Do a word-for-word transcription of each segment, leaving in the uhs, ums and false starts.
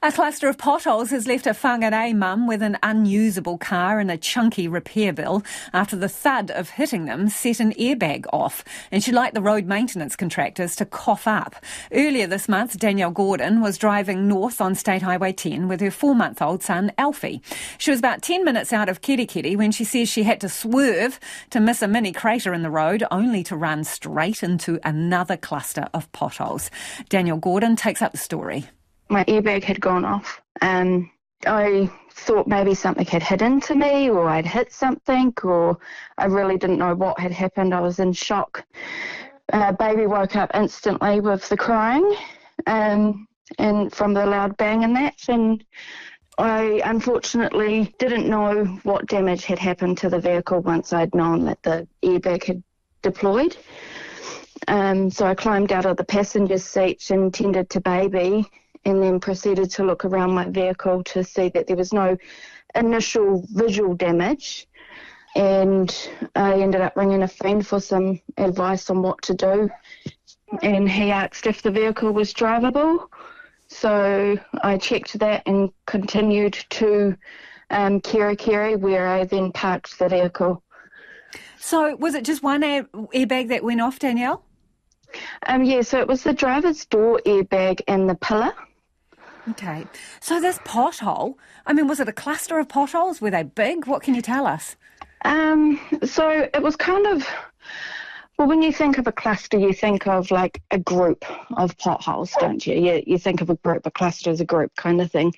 A cluster of potholes has left a Whangarei mum with an unusable car and a chunky repair bill after the thud of hitting them set an airbag off, and she liked the road maintenance contractors to cough up. Earlier this month, Danielle Gaudin was driving north on State Highway ten with her four-month-old son, Alfie. She was about ten minutes out of Kerikeri when she says she had to swerve to miss a mini crater in the road, only to run straight into another cluster of potholes. Danielle Gaudin takes up the story. My airbag had gone off and I thought maybe something had hit into me or I'd hit something, or I really didn't know what had happened. I was in shock. Uh, baby woke up instantly with the crying um, and from the loud bang and that, and I unfortunately didn't know what damage had happened to the vehicle once I'd known that the airbag had deployed. Um, so I climbed out of the passenger seat and tended to baby, and then proceeded to look around my vehicle to see that there was no initial visual damage. And I ended up ringing a friend for some advice on what to do. And he asked if the vehicle was drivable. So I checked that and continued to um, Kerikeri, where I then parked the vehicle. So was it just one air- airbag that went off, Danielle? Um, yeah, so it was the driver's door airbag and the pillar. Okay. So this pothole, I mean, was it a cluster of potholes? Were they big? What can you tell us? Um, so it was kind of, well, when you think of a cluster, you think of like a group of potholes, don't you? You, you think of a group, a cluster is a group kind of thing.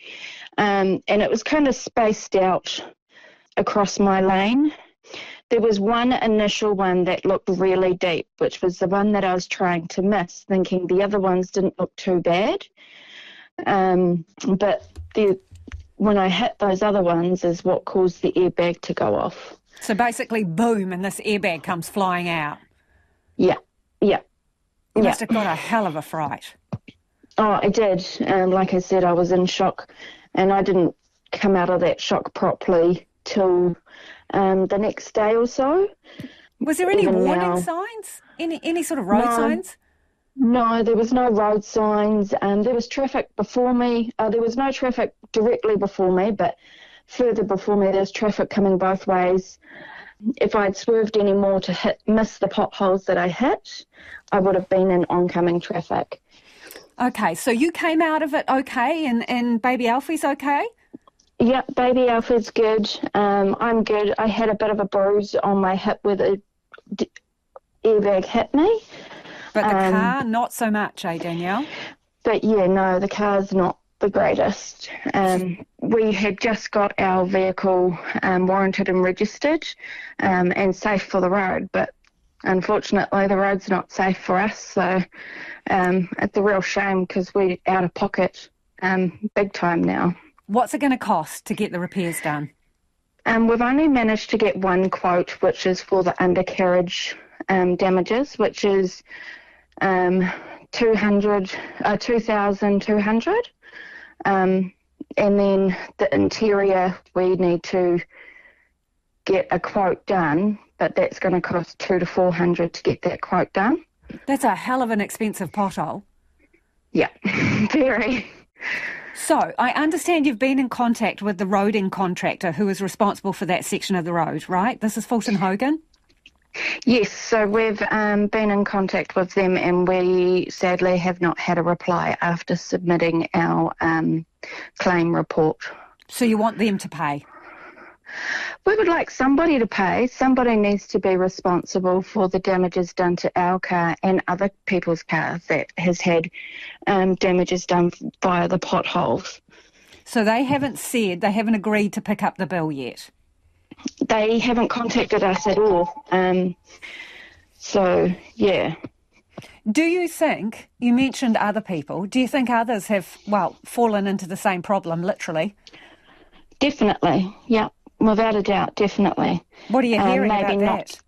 Um, and it was kind of spaced out across my lane. There was one initial one that looked really deep, which was the one that I was trying to miss, thinking the other ones didn't look too bad. Um, but the, when I hit those other ones is what caused the airbag to go off. So basically, boom, and this airbag comes flying out. Yeah, yeah. You yeah. must have got a hell of a fright. Oh, I did. Um, like I said, I was in shock, and I didn't come out of that shock properly till um, the next day or so. Was there any Even warning now, signs? Any any sort of road no, signs? No, there was no road signs. Um, there was traffic before me. Uh, there was no traffic directly before me, but further before me, there was traffic coming both ways. If I'd swerved any more to hit, miss the potholes that I hit, I would have been in oncoming traffic. Okay, so you came out of it okay, and, and baby Alfie's okay? Yeah, baby Alfred's good. Um, I'm good. I had a bit of a bruise on my hip where the d- airbag hit me. But the um, car, not so much, eh, Danielle? But, yeah, no, the car's not the greatest. Um, we had just got our vehicle um, warranted and registered um, and safe for the road, but unfortunately the road's not safe for us, so um, it's a real shame because we're out of pocket um, big time now. What's it going to cost to get the repairs done? Um, we've only managed to get one quote, which is for the undercarriage um, damages, which is um, two hundred, uh, two thousand two hundred dollars. Um, and then the interior, we need to get a quote done, but that's going to cost two hundred to four hundred dollars to get that quote done. That's a hell of an expensive pothole. Yeah, very. So, I understand you've been in contact with the roading contractor who is responsible for that section of the road, right? This is Fulton Hogan? Yes, so we've um, been in contact with them, and we sadly have not had a reply after submitting our um, claim report. So you want them to pay? We would like somebody to pay. Somebody needs to be responsible for the damages done to our car and other people's cars that has had um, damages done via the potholes. So they haven't said, they haven't agreed to pick up the bill yet? They haven't contacted us at all. Um, so, yeah. Do you think, you mentioned other people, do you think others have, well, fallen into the same problem, literally? Definitely, yeah. Without a doubt, definitely. What are you hearing um, maybe about that?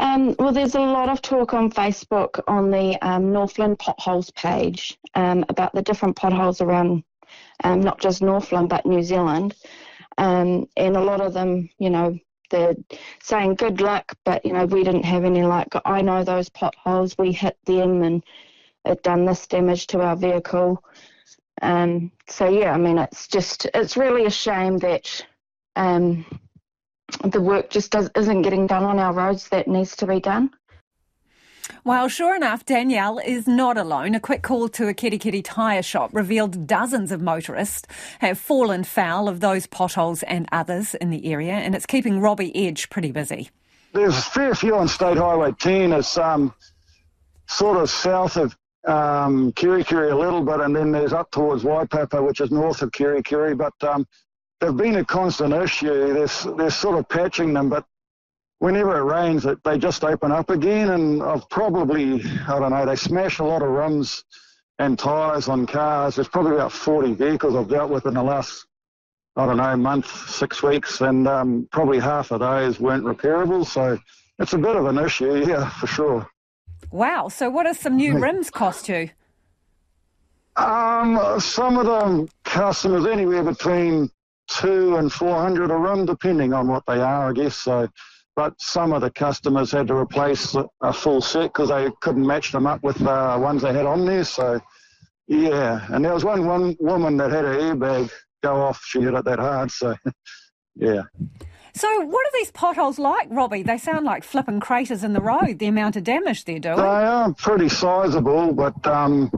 Not. Um, well, there's a lot of talk on Facebook on the um, Northland Potholes page um, about the different potholes around um, not just Northland but New Zealand. Um, and a lot of them, you know, they're saying good luck, but, you know, we didn't have any luck. I know those potholes, we hit them and it done this damage to our vehicle. Um, so, yeah, I mean, it's just, it's really a shame that um, the work just does, isn't getting done on our roads that needs to be done. Well, sure enough, Danielle is not alone. A quick call to a Kerikeri tyre shop revealed dozens of motorists have fallen foul of those potholes and others in the area, and it's keeping Robbie Edge pretty busy. There's a fair few on State Highway ten. It's um, sort of south of um, Kerikeri a little bit, and then there's up towards Waipapa, which is north of Kerikeri, but um, they've been a constant issue. They're, they're sort of patching them, but whenever it rains, it, they just open up again, and I've probably, I don't know, they smash a lot of rims and tyres on cars. There's probably about forty vehicles I've dealt with in the last, I don't know, month, six weeks, and um, probably half of those weren't repairable. So it's a bit of an issue, yeah, for sure. Wow. So what do some new yeah. rims cost you? Um, some of them customers anywhere between two and four hundred a rim, depending on what they are, I guess, so... But some of the customers had to replace a full set because they couldn't match them up with the uh, ones they had on there. So, yeah. And there was one, one woman that had her airbag go off. She hit it that hard. So, yeah. So what are these potholes like, Robbie? They sound like flipping craters in the road, the amount of damage they're doing. They are pretty sizable, but um,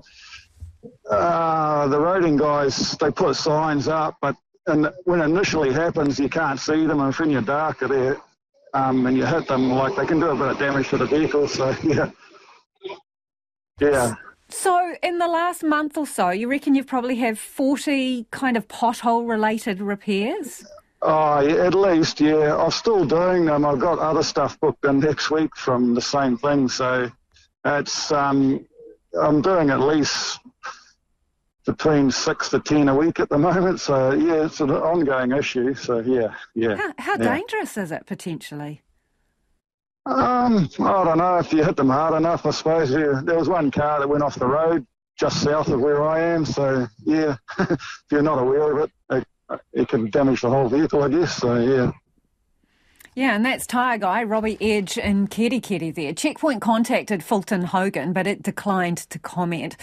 uh, the roading guys, they put signs up. But and when it initially happens, you can't see them. And if in your dark, they're... Um, and you hit them, like, they can do a bit of damage to the vehicle, so, yeah. Yeah. So, in the last month or so, you reckon you've probably had forty kind of pothole-related repairs? Oh, yeah, at least, yeah. I'm still doing them. I've got other stuff booked in next week from the same thing, so it's, um, I'm doing at least between six to ten a week at the moment, so yeah, it's an ongoing issue, so yeah, yeah. How, how yeah. dangerous is it, potentially? Um, I don't know, if you hit them hard enough, I suppose. Yeah. There was one car that went off the road just south of where I am, so yeah, if you're not aware of it, it, it could damage the whole vehicle, I guess, so yeah. Yeah, and that's tyre guy Robbie Edge in Kerikeri there. Checkpoint contacted Fulton Hogan, but it declined to comment.